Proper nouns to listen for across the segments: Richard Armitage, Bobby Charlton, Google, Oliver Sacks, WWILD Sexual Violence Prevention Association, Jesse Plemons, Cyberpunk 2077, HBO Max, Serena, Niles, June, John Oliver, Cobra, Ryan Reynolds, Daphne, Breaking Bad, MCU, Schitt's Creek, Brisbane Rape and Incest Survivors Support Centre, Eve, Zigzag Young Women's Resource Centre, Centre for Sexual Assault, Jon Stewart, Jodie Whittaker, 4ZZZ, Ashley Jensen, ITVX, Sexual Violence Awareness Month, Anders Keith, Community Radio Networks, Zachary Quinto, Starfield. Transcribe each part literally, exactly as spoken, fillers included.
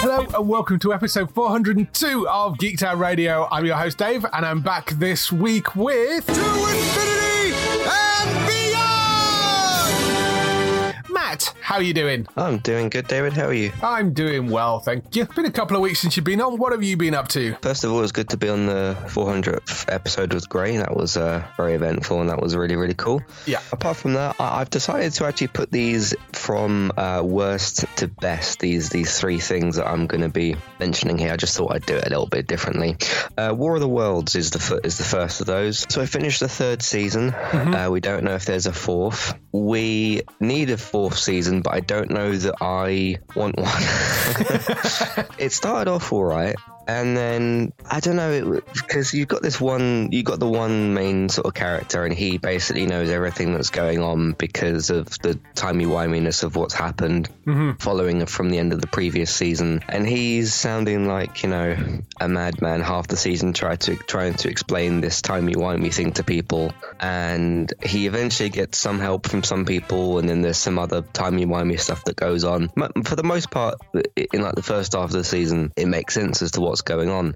Hello and welcome to episode four oh two of Geektown Radio. I'm your host Dave, and I'm back this week with To Infinity and Beyond! Matt, how are you doing? I'm doing good, David. How are you? I'm doing well, thank you. It's been a couple of weeks since you've been on. What have you been up to? First of all, it's good to be on the four hundredth episode with Gray. That was uh, very eventful, and that was really, really cool. Yeah. Apart from that, I- I've decided to actually put these from uh, worst to best, these these three things that I'm going to be mentioning here. I just thought I'd do it a little bit differently. Uh, War of the Worlds is the f- is the first of those. So I finished the third season. Mm-hmm. Uh, we don't know if there's a fourth. We need a fourth season, but I don't know that I want one. It started off all right, and then I don't know, because you've got this one, you got the one main sort of character, and he basically knows everything that's going on because of the timey-wiminess of what's happened, mm-hmm. following from the end of the previous season. And he's sounding like, you know, a madman half the season, tried to trying to explain this timey-wimey thing to people. And he eventually gets some help from some people, and then there's some other timey-wimey stuff that goes on. For the most part, in like the first half of the season, it makes sense as to what's going on,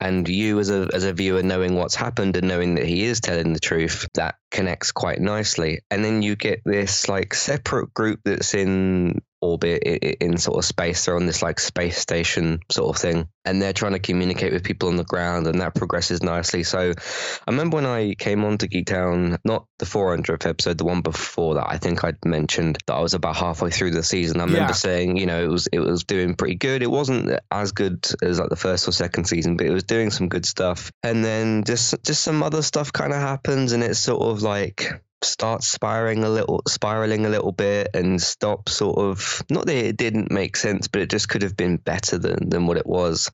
and you as a as a viewer knowing what's happened and knowing that he is telling the truth, that connects quite nicely. And then you get this like separate group that's in orbit, in sort of space. They're on this like space station sort of thing, and they're trying to communicate with people on the ground, and that progresses nicely. So I remember when I came on to Geektown, not the four hundredth episode, the one before that, I think I'd mentioned that I was about halfway through the season. I remember yeah. saying, you know, it was it was doing pretty good. It wasn't as good as like the first or second season, but it was doing some good stuff. And then just just some other stuff kind of happens, and it's sort of like starts spiraling a little spiraling a little bit and stop sort of, not that it didn't make sense, but it just could have been better than than what it was.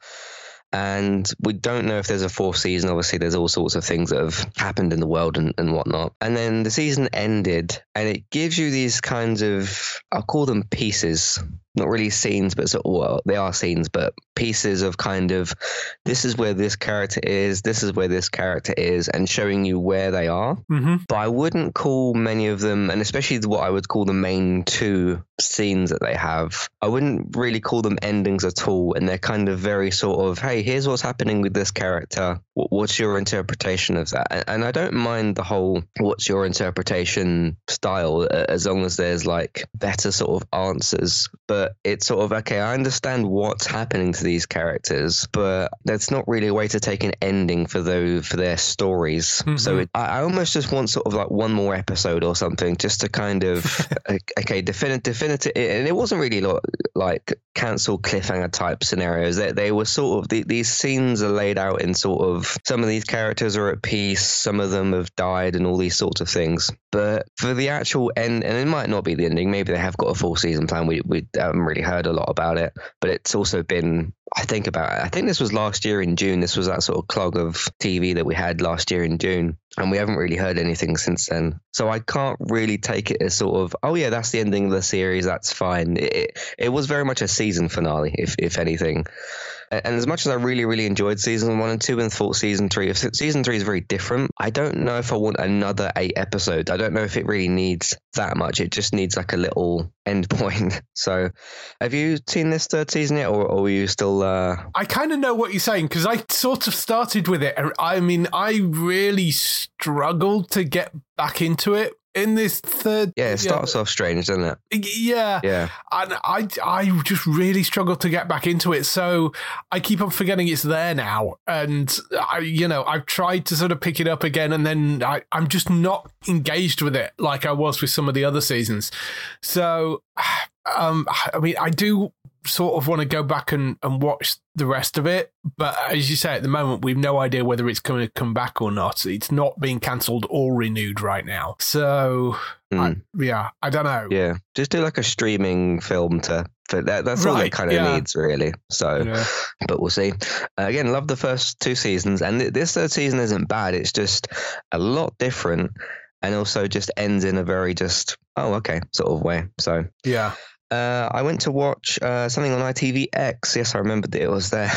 And we don't know if there's a fourth season. Obviously, there's all sorts of things that have happened in the world and, and whatnot. And then the season ended, and it gives you these kinds of, I'll call them pieces, not really scenes, but sort of, well, they are scenes, but pieces of kind of, this is where this character is, this is where this character is, and showing you where they are. Mm-hmm. But I wouldn't call many of them, and especially what I would call the main two scenes that they have, I wouldn't really call them endings at all. And they're kind of very sort of, hey, here's what's happening with this character. What's your interpretation of that? And, and I don't mind the whole what's your interpretation style, as long as there's like better sort of answers. But But it's sort of, okay, I understand what's happening to these characters, but that's not really a way to take an ending for those, for their stories. Mm-hmm. So it, I, I almost just want sort of like one more episode or something, just to kind of, okay, definitive, definitive. And it wasn't really like, like cancel cliffhanger type scenarios. They, they were sort of, the, these scenes are laid out in sort of, some of these characters are at peace, some of them have died and all these sorts of things. But for the actual end, and it might not be the ending, maybe they have got a full season plan. We, we haven't really heard a lot about it, but it's also been, I think about it, I think this was last year in June. This was that sort of clog of T V that we had last year in June, and we haven't really heard anything since then. So I can't really take it as sort of, oh yeah, that's the ending of the series, that's fine. It it was very much a season finale, if if anything. And as much as I really, really enjoyed season one and two and thought season three, if season three is very different, I don't know if I want another eight episodes. I don't know if it really needs that much. It just needs like a little end point. So have you seen this third season yet, or, or are you still... Uh... I kind of know what you're saying, because I sort of started with it. I mean, I really struggled to get back into it. in this third... Yeah, it starts yeah, off strange, doesn't it? Yeah. Yeah. And I, I just really struggle to get back into it. So I keep on forgetting it's there now. And, I, you know, I've tried to sort of pick it up again, and then I, I'm just not engaged with it like I was with some of the other seasons. So, um, I mean, I do... sort of want to go back and, and watch the rest of it. But as you say, at the moment, we've no idea whether it's going to come back or not. It's not being cancelled or renewed right now. So, mm. I, yeah, I don't know. Yeah, just do like a streaming film to... But that, that's right, all it kind of yeah. needs, really. So, yeah. But we'll see. Uh, again, love the first two seasons. And th- this third season isn't bad. It's just a lot different. And also just ends in a very just, oh, okay, sort of way. So, yeah. Uh, I went to watch uh, something on I T V X. Yes, I remembered that it was there,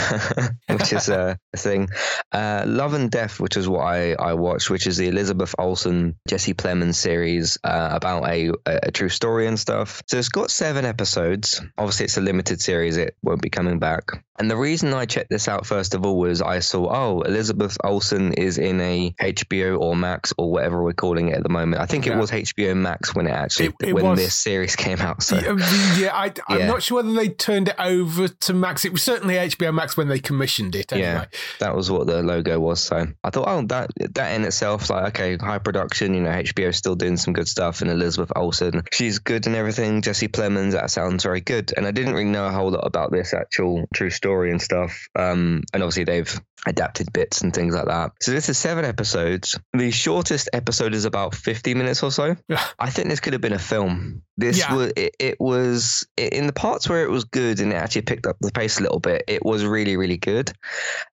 which is uh, a thing. Uh, Love and Death, which is what I, I watched, which is the Elizabeth Olsen, Jesse Plemons series uh, about a, a true story and stuff. So it's got seven episodes. Obviously, it's a limited series. It won't be coming back. And the reason I checked this out, first of all, was I saw, oh, Elizabeth Olsen is in a H B O or Max or whatever we're calling it at the moment. I think yeah. it was H B O Max when it actually, it, it when was, this series came out. So. Yeah, yeah, I, I'm yeah. not sure whether they turned it over to Max. It was certainly H B O Max when they commissioned it anyway. Yeah, that was what the logo was. So I thought, oh, that that in itself, like, okay, high production, you know, H B O still doing some good stuff. And Elizabeth Olsen, she's good and everything. Jesse Plemons, that sounds very good. And I didn't really know a whole lot about this actual true story. story and stuff. Um, and obviously they've adapted bits and things like that. So this is seven episodes. The shortest episode is about fifty minutes or so. Yeah. I think this could have been a film. This yeah. was, it, it was in the parts where it was good and it actually picked up the pace a little bit. It was really, really good.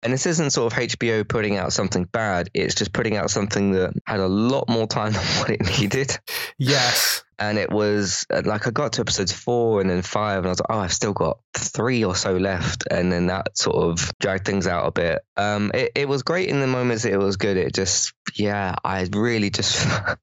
And this isn't sort of H B O putting out something bad. It's just putting out something that had a lot more time than what it needed. Yes. And it was like I got to episodes four and then five and I was like, oh, I've still got three or so left. And then that sort of dragged things out a bit. Um, it, it was great in the moments that it was good. It just, yeah, I really just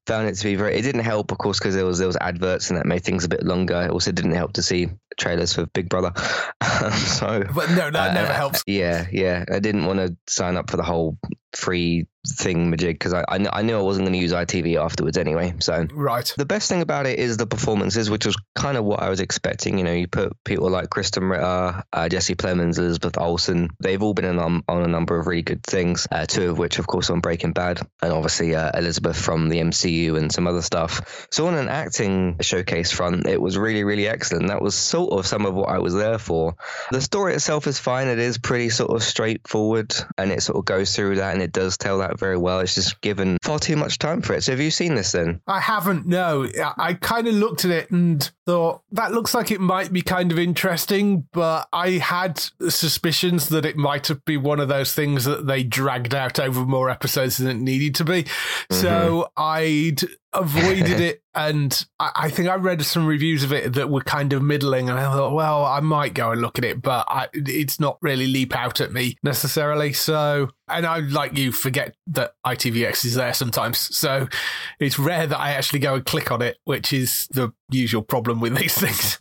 found it to be very, it didn't help, of course, because there was, there was adverts and that made things a bit longer. It also didn't help to see trailers for Big Brother. um, so, but no, that uh, never helps. Yeah, yeah. I didn't want to sign up for the whole free thing majig because I, I, I knew I wasn't going to use I T V afterwards anyway. So right. The best thing about it is the performances, which was kind of what I was expecting. You know, you put people like Kristen Ritter, uh, Jesse Plemons, Elizabeth Olsen. They've all been in, um, on a number of really good things, uh, two of which, of course, on Breaking Bad, and obviously uh, Elizabeth from the M C U and some other stuff. So on an acting showcase front, it was really, really excellent. That was sort of some of what I was there for. The story itself is fine. It is pretty sort of straightforward, and it sort of goes through that, and it does tell that very well. It's just given far too much time for it. So have you seen this then? I haven't, no. I kind of looked at it and thought, that looks like it might be kind of interesting, but I had suspicions that it might have been one of those things that they dragged out over more episodes than it needed to be. Mm-hmm. So I'd avoided it, and I, I think I read some reviews of it that were kind of middling, and I thought, well, I might go and look at it, but I, it's not really leap out at me necessarily. So, and I, like you, forget that I T V X is there sometimes, so it's rare that I actually go and click on it, which is the usual problem with these things.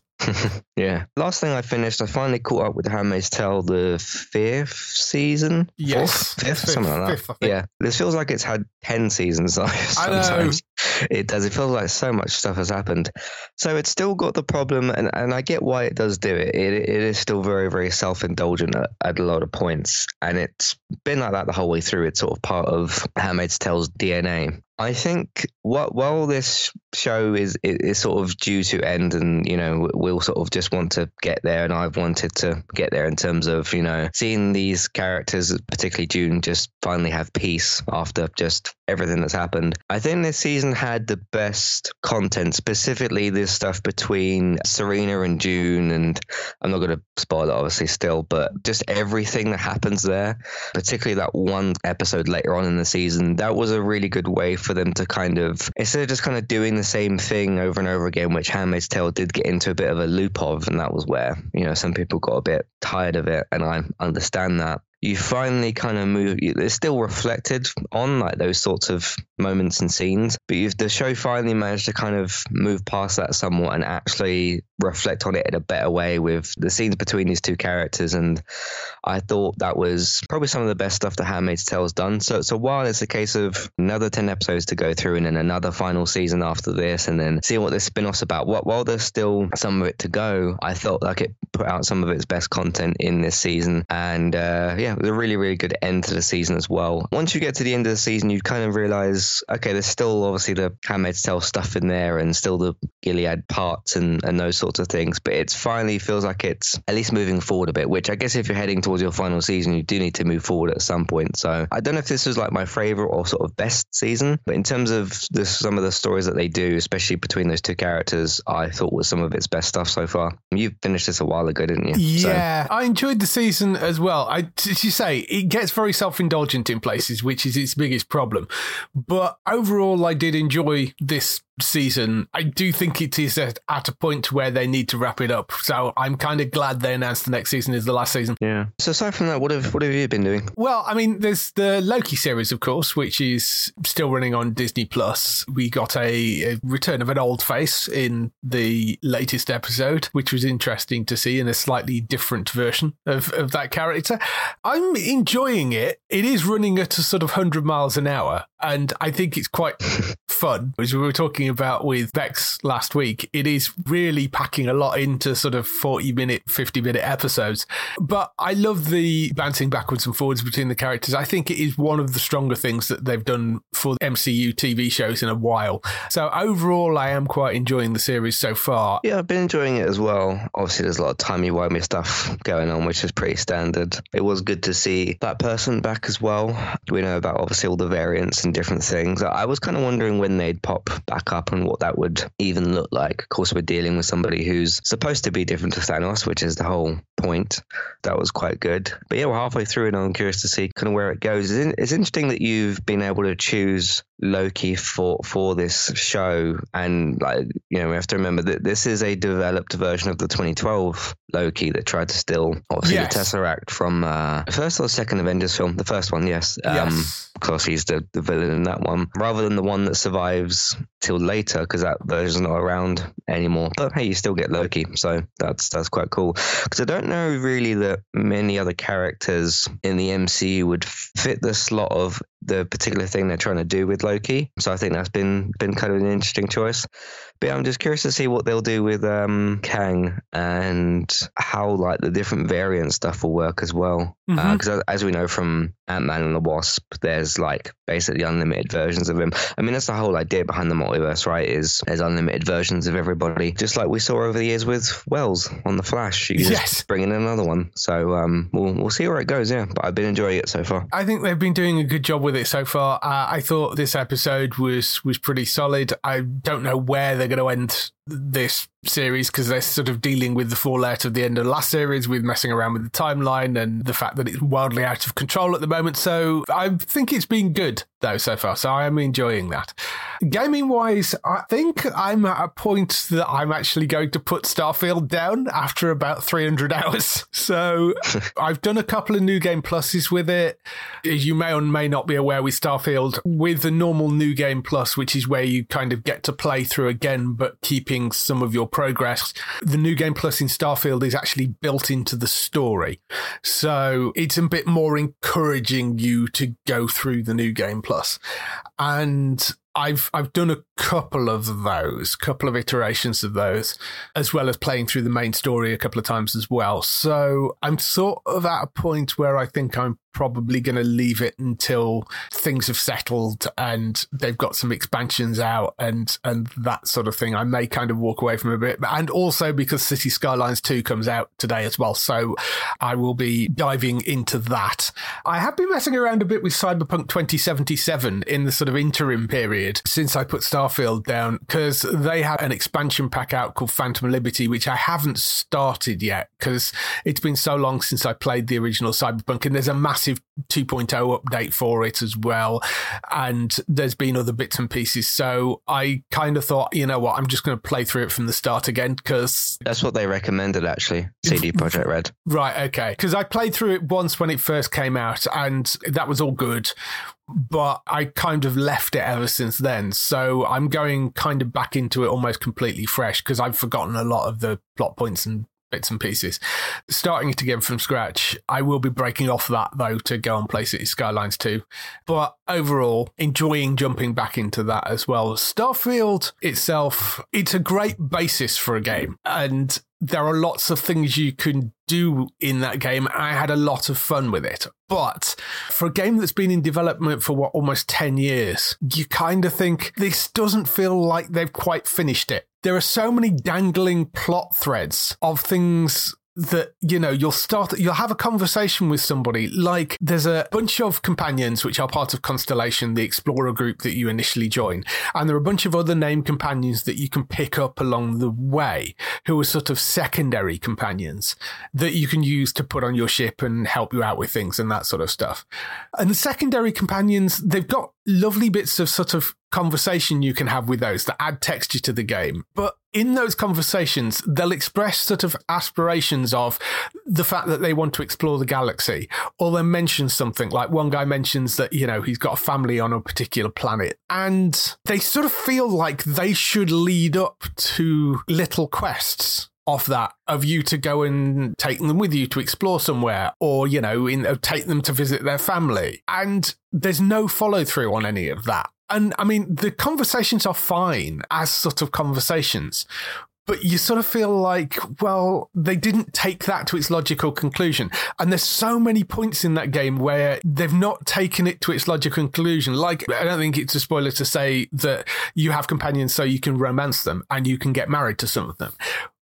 Yeah. Last thing I finished, I finally caught up with The Handmaid's Tale, the fifth season. Yes, fourth, fifth, fifth, something like that. Fifth, yeah, this feels like it's had ten seasons. Like, sometimes I know. It does. It feels like so much stuff has happened. So it's still got the problem, and, and I get why it does do it. It it is still very, very self-indulgent at, at a lot of points, and it's been like that the whole way through. It's sort of part of The Handmaid's Tale's D N A. I think what, while this show is, is sort of due to end, and, you know, we'll sort of just want to get there, and I've wanted to get there in terms of, you know, seeing these characters, particularly June, just finally have peace after just everything that's happened. I think this season had the best content, specifically this stuff between Serena and June, and I'm not going to spoil it, obviously, still, but just everything that happens there, particularly that one episode later on in the season, that was a really good way for them to kind of, instead of just kind of doing the same thing over and over again, which Handmaid's Tale did get into a bit of a loop of, and that was where, you know, some people got a bit tired of it, and I understand that. You finally kind of move, it's still reflected on like those sorts of moments and scenes, but you've, the show finally managed to kind of move past that somewhat and actually reflect on it in a better way with the scenes between these two characters. And I thought that was probably some of the best stuff The Handmaid's Tale has done. So so while it's a case of another ten episodes to go through and then another final season after this and then seeing what this spin-off's about, while there's still some of it to go, I felt like it put out some of its best content in this season. And uh, yeah, it was a really, really good end to the season as well. Once you get to the end of the season, you kind of realize, okay, there's still obviously the Handmaid's Tale stuff in there and still the Gilead parts and, and those sorts of things, but it finally feels like it's at least moving forward a bit, which I guess if you're heading towards your final season, you do need to move forward at some point. So I don't know if this was like my favorite or sort of best season, but in terms of this, some of the stories that they do, especially between those two characters, I thought was some of its best stuff so far. You finished this a while ago, didn't you? Yeah, so. I enjoyed the season as well. I, as you say, it gets very self-indulgent in places, which is its biggest problem. But overall, I did enjoy this season. I do think it is at a point where they need to wrap it up. So I'm kind of glad they announced the next season is the last season. Yeah. So aside from that, what have what have you been doing? Well, I mean, there's the Loki series, of course, which is still running on Disney plus. We got a, a return of an old face in the latest episode, which was interesting to see in a slightly different version of, of that character. I'm enjoying it. It is running at a sort of one hundred miles an hour. And I think it's quite fun. As we were talking about with Bex last week, it is really packing a lot into sort of forty minute, fifty minute episodes. But I love the bouncing backwards and forwards between the characters. I think it is one of the stronger things that they've done for M C U T V shows in a while. So overall, I am quite enjoying the series so far. Yeah, I've been enjoying it as well. Obviously, there's a lot of timey-wimey stuff going on, which is pretty standard. It was good to see that person back as well. We know about obviously all the variants and different things. I was kind of wondering when they'd pop back up and what that would even look like. Of course, we're dealing with somebody who's supposed to be different to Thanos, which is the whole point. That was quite good. But yeah, we're halfway through and I'm curious to see kind of where it goes. It's, in, it's interesting that you've been able to choose Loki for for this show, and like, you know, we have to remember that this is a developed version of the twenty twelve Loki that tried to steal obviously yes. the Tesseract from uh, the first or second Avengers film, the first one, yes. Um, yes. Of course, he's the, the villain in that one, rather than the one that survives till later because that version's not around anymore. But hey, you still get Loki, so that's that's quite cool. Because I don't know really that many other characters in the M C U would fit the slot of the particular thing they're trying to do with Loki. So I think that's been been kind of an interesting choice. But yeah, I'm just curious to see what they'll do with um, Kang and how like the different variant stuff will work as well. Because mm-hmm. uh, as we know from Ant-Man and the Wasp, there's like basically unlimited versions of him. I mean, that's the whole idea behind the multiverse, right? Is there's unlimited versions of everybody, just like we saw over the years with Wells on The Flash. She's yes. bringing in another one. So um, we'll we'll see where it goes. Yeah, but I've been enjoying it so far. I think they've been doing a good job with it so far. Uh, I thought this episode was was pretty solid. I don't know where they're going to end this series because they're sort of dealing with the fallout of the end of the last series with messing around with the timeline and the fact that it's wildly out of control at the moment. So I think it's been good though so far. So I am enjoying that. Gaming wise, I think I'm at a point that I'm actually going to put Starfield down after about three hundred hours. So I've done a couple of new game pluses with it. As you may or may not be aware, with Starfield, with the normal new game plus, which is where you kind of get to play through again but keeping some of your progress, the new game plus in Starfield is actually built into the story, so it's a bit more encouraging you to go through the new game plus. And I've I've done a couple of those, couple of iterations of those, as well as playing through the main story a couple of times as well. So I'm sort of at a point where I think I'm probably going to leave it until things have settled and they've got some expansions out and and that sort of thing. I may kind of walk away from a bit. And also because City Skylines two comes out today as well, so I will be diving into that. I have been messing around a bit with Cyberpunk twenty seventy-seven in the sort of interim period since I put Starfield down, because they have an expansion pack out called Phantom Liberty, which I haven't started yet because it's been so long since I played the original Cyberpunk, and there's a massive massive two point oh update for it as well. And there's been other bits and pieces. So I kind of thought, you know what, I'm just going to play through it from the start again, because... That's what they recommended, actually, C D Projekt Red. Right, okay. Because I played through it once when it first came out, and that was all good. But I kind of left it ever since then. So I'm going kind of back into it almost completely fresh, because I've forgotten a lot of the plot points and bits and pieces. Starting it again from scratch, I will be breaking off that, though, to go and play City Skylines two. But overall, enjoying jumping back into that as well. Starfield itself, it's a great basis for a game. And there are lots of things you can do in that game. I had a lot of fun with it. But for a game that's been in development for, what, almost ten years, you kind of think, this doesn't feel like they've quite finished it. There are so many dangling plot threads of things that, you know, you'll start, you'll have a conversation with somebody. Like, there's a bunch of companions, which are part of Constellation, the explorer group that you initially join. And there are a bunch of other named companions that you can pick up along the way, who are sort of secondary companions that you can use to put on your ship and help you out with things and that sort of stuff. And the secondary companions, they've got lovely bits of sort of conversation you can have with those that add texture to the game. But in those conversations, they'll express sort of aspirations of the fact that they want to explore the galaxy, or they'll mention something, like one guy mentions that, you know, he's got a family on a particular planet, and they sort of feel like they should lead up to little quests off that, of you to go and take them with you to explore somewhere, or, you know, in, or take them to visit their family. And there's no follow through on any of that. And I mean, the conversations are fine as sort of conversations, but you sort of feel like, well, they didn't take that to its logical conclusion. And there's so many points in that game where they've not taken it to its logical conclusion. Like, I don't think it's a spoiler to say that you have companions so you can romance them and you can get married to some of them.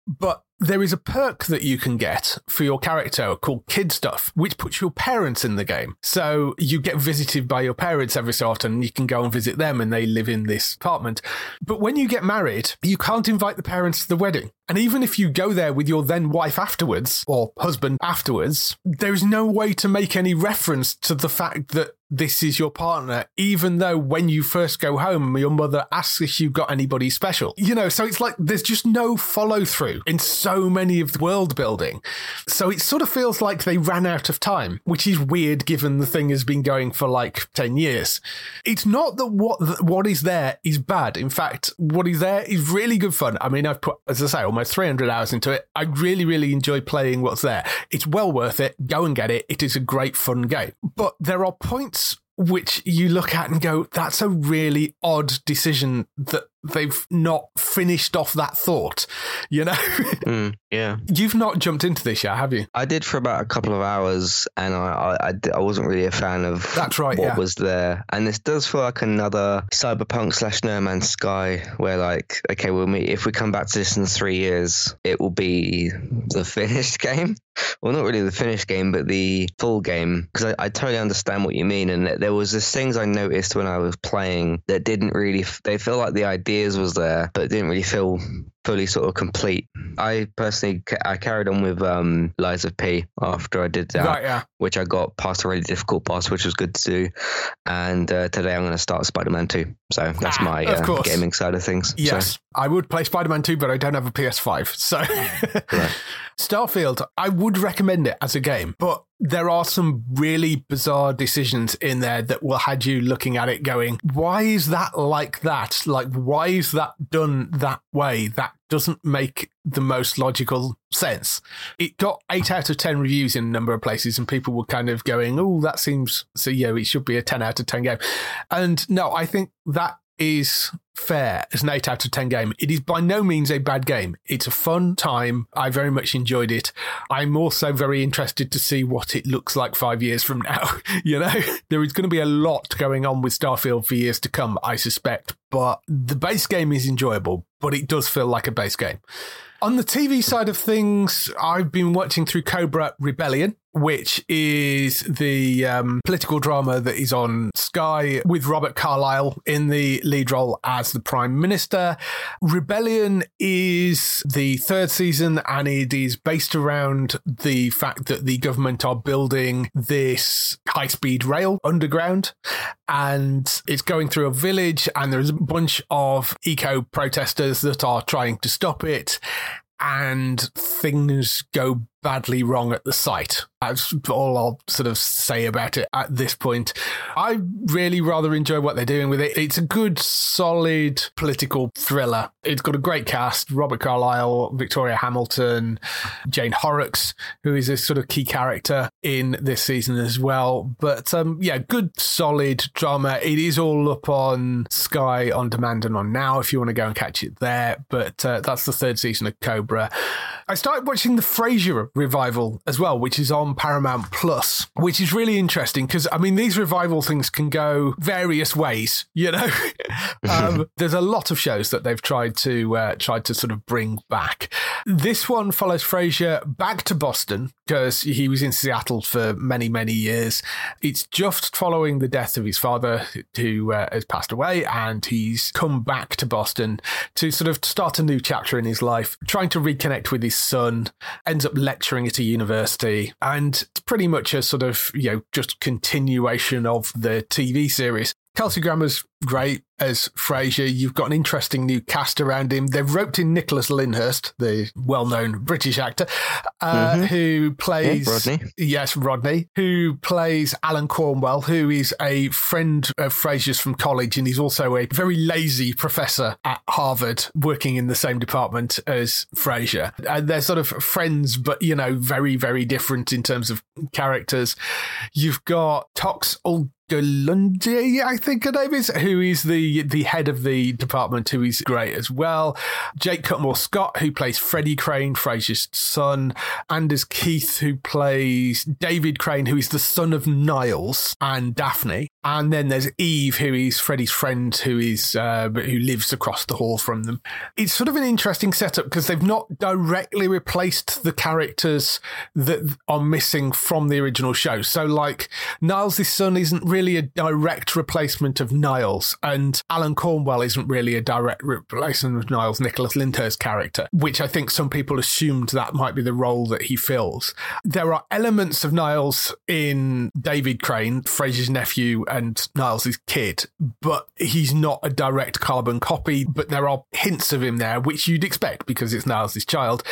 But there is a perk that you can get for your character called Kid Stuff, which puts your parents in the game. So you get visited by your parents every so often, and you can go and visit them, and they live in this apartment. But when you get married, you can't invite the parents to the wedding. And even if you go there with your then wife afterwards, or husband afterwards, there's no way to make any reference to the fact that this is your partner, even though when you first go home, your mother asks if you've got anybody special. You know, so it's like there's just no follow through in so many of the world building. So it sort of feels like they ran out of time, which is weird given the thing has been going for like ten years. It's not that what what is there is bad. In fact, what is there is really good fun. I mean, I've put, as I say, almost three hundred hours into it. I really, really enjoy playing what's there. It's well worth it. Go and get it. It is a great fun game. But there are points which you look at and go, that's a really odd decision that they've not finished off that thought, you know? Mm, yeah. You've not jumped into this yet, have you? I did for about a couple of hours, and I I, I wasn't really a fan of that's right, what yeah. was there. And this does feel like another Cyberpunk slash No Man's Sky, where like, okay, we'll meet, if we come back to this in three years, it will be the finished game. Well, not really the finished game, but the full game, because I, I totally understand what you mean. And there was this things I noticed when I was playing that didn't really, they feel like the idea was there, but it didn't really feel fully sort of complete. I personally, I carried on with um, Lies of P after I did that, right, yeah. which I got past a really difficult boss, which was good to do. And uh, today I'm going to start Spider-Man two. So that's ah, my uh, gaming side of things. Yes, so. I would play Spider-Man two, but I don't have a P S five. So right. Starfield, I would recommend it as a game, but there are some really bizarre decisions in there that will had you looking at it going, why is that like that? Like, why is that done that way? That doesn't make the most logical sense. It got eight out of ten reviews in a number of places, and people were kind of going, oh, that seems, so yeah, it should be a ten out of ten game. And no, I think that is fair as an eight out of ten game. It is by no means a bad game. It's a fun time. I very much enjoyed it. I'm also very interested to see what it looks like five years from now. You know, there is going to be a lot going on with Starfield for years to come, I suspect. But the base game is enjoyable, but it does feel like a base game. On the T V side of things, I've been watching through Cobra Rebellion, which is the um, political drama that is on Sky with Robert Carlyle in the lead role as the Prime Minister. Rebellion is the third season, and it is based around the fact that the government are building this high-speed rail underground, and it's going through a village, and there's a bunch of eco-protesters that are trying to stop it, and things go badly wrong at the site. That's all I'll sort of say about it at this point. I really rather enjoy what they're doing with it. It's a good, solid political thriller. It's got a great cast. Robert Carlyle, Victoria Hamilton, Jane Horrocks, who is a sort of key character in this season as well. But um, yeah, good, solid drama. It is all up on Sky On Demand and on Now if you want to go and catch it there. But uh, that's the third season of Cobra. I started watching the Frasier revival as well, which is on Paramount+, which is really interesting because, I mean, these revival things can go various ways, you know. um, there's a lot of shows that they've tried to uh, tried to sort of bring back. This one follows Frasier back to Boston because he was in Seattle for many, many years. It's just following the death of his father, who uh, has passed away, and he's come back to Boston to sort of start a new chapter in his life, trying to reconnect with his son, ends up lecturing at a university, and it's pretty much a sort of, you know, just continuation of the T V series. Kelsey Grammer's great as Frasier. You've got an interesting new cast around him. They've roped in Nicholas Lyndhurst, the well-known British actor, uh, mm-hmm. who plays... Yeah, Rodney. Yes, Rodney, who plays Alan Cornwell, who is a friend of Frasier's from college, and he's also a very lazy professor at Harvard, working in the same department as Frasier. And they're sort of friends, but, you know, very, very different in terms of characters. You've got Tox Old Golundy, I think her name is, who is the the head of the department, who is great as well. Jake Cutmore Scott, who plays Freddie Crane, Frasier's son. Anders Keith, who plays David Crane, who is the son of Niles and Daphne. And then there's Eve, who is Freddie's friend, who is uh, who lives across the hall from them. It's sort of an interesting setup because they've not directly replaced the characters that are missing from the original show. So, like, Niles' son isn't really a direct replacement of Niles, and Alan Cornwell isn't really a direct replacement of Niles, Nicholas Lyndhurst's character, which I think some people assumed that might be the role that he fills. There are elements of Niles in David Crane, Frasier's nephew, and Niles' kid, but he's not a direct carbon copy, but there are hints of him there, which you'd expect because it's Niles' child.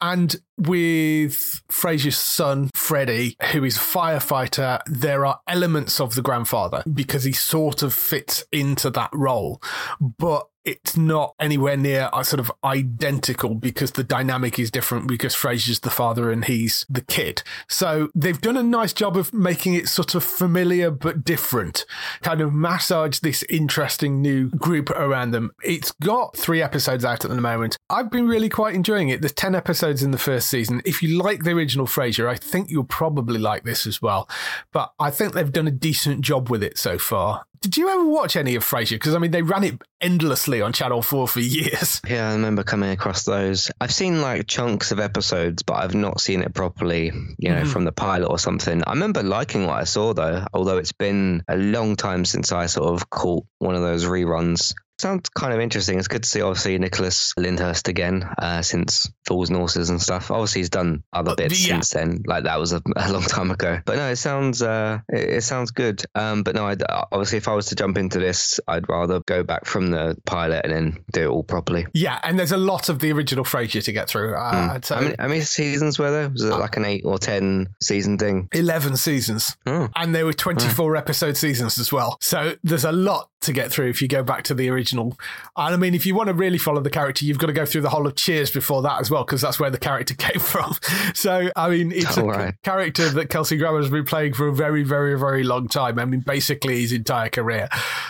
And with Frasier's son, Freddie, who is a firefighter, there are elements of the grandfather because he sort of fits into that role. But it's not anywhere near sort of identical because the dynamic is different because Frasier's the father and he's the kid. So they've done a nice job of making it sort of familiar but different, kind of massage this interesting new group around them. It's got three episodes out at the moment. I've been really quite enjoying it. There's ten episodes in the first season. If you like the original Frasier, I think you'll probably like this as well. But I think they've done a decent job with it so far. Did you ever watch any of Frasier? Because, I mean, they ran it endlessly on Channel four for years. Yeah, I remember coming across those. I've seen, like, chunks of episodes, but I've not seen it properly, you know, mm. from the pilot or something. I remember liking what I saw, though, although it's been a long time since I sort of caught one of those reruns. Sounds kind of interesting. It's good to see, obviously, Nicholas Lyndhurst again uh, since Fools and Horses and stuff. Obviously, he's done other bits yeah. since then. Like, that was a, a long time ago. But no, it sounds uh, it, it sounds good. Um, but no, I'd, obviously, if I was to jump into this, I'd rather go back from the pilot and then do it all properly. Yeah, and there's a lot of the original Frasier to get through. Uh, mm. How many, how many seasons were there? Was it uh, like an eight or ten season thing? eleven seasons. Oh. And there were twenty-four oh. episode seasons as well. So there's a lot to get through if you go back to the original. And I mean, if you want to really follow the character, you've got to go through the whole of Cheers before that as well, because that's where the character came from. So, I mean, it's All a right. character that Kelsey Grammer has been playing for a very, very, very long time. I mean, basically his entire career.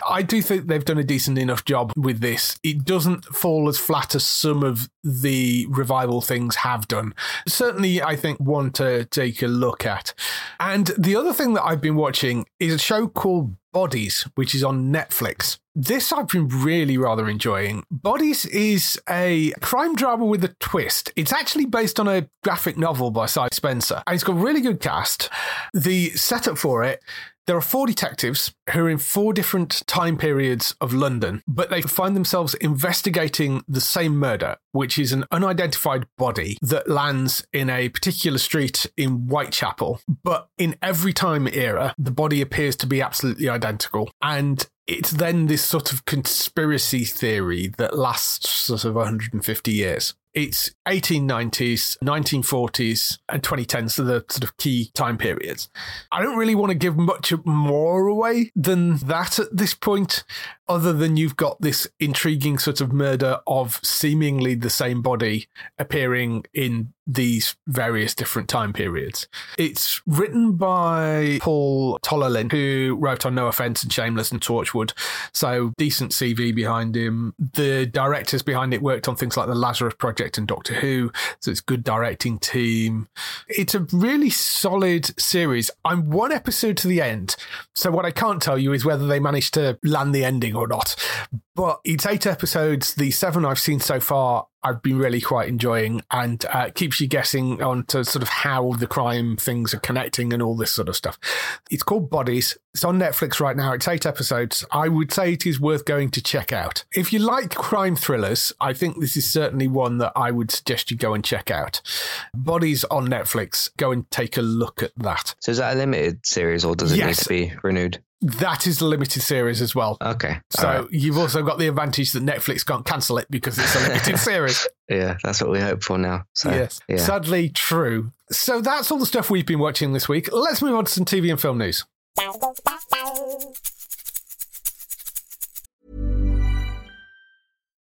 I do think they've done a decent enough job with this. It doesn't fall as flat as some of the revival things have done. Certainly, I think, one to take a look at. And the other thing that I've been watching is a show called Bodies, which is on Netflix. This I've been really rather enjoying. Bodies is a crime drama with a twist. It's actually based on a graphic novel by Cy Spencer. And it's got a really good cast. The setup for it, there are four detectives who are in four different time periods of London, but they find themselves investigating the same murder, which is an unidentified body that lands in a particular street in Whitechapel. But in every time era, the body appears to be absolutely identical. And it's then this sort of conspiracy theory that lasts sort of one hundred fifty years. It's eighteen nineties, nineteen forties, and twenty tens, so the sort of key time periods. I don't really want to give much more away than that at this point, other than you've got this intriguing sort of murder of seemingly the same body appearing in these various different time periods. It's written by Paul Tollerlin, who wrote on No Offence and Shameless and Torchwood, so decent C V behind him. The directors behind it worked on things like The Lazarus Project and Doctor Who, so it's good directing team. It's a really solid series. I'm one episode to the end, so what I can't tell you is whether they managed to land the ending or not. But it's eight episodes. The seven I've seen so far, I've been really quite enjoying, and uh, keeps you guessing on to sort of how the crime things are connecting and all this sort of stuff. It's called Bodies. It's on Netflix right now. It's eight episodes. I would say it is worth going to check out. If you like crime thrillers, I think this is certainly one that I would suggest you go and check out. Bodies on Netflix. Go and take a look at that. So is that a limited series, or does it yes. need to be renewed? That is the limited series as well. Okay. So right. You've also got the advantage that Netflix can't cancel it because it's a limited series. Yeah, that's what we hope for now. So, yes. Yeah. Sadly true. So that's all the stuff we've been watching this week. Let's move on to some T V and film news.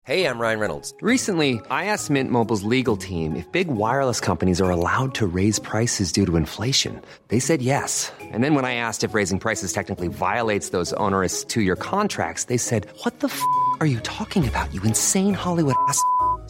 Hey, I'm Ryan Reynolds. Recently, I asked Mint Mobile's legal team if big wireless companies are allowed to raise prices due to inflation. They said yes. And then when I asked if raising prices technically violates those onerous two-year contracts, they said, what the f*** are you talking about, you insane Hollywood ass f-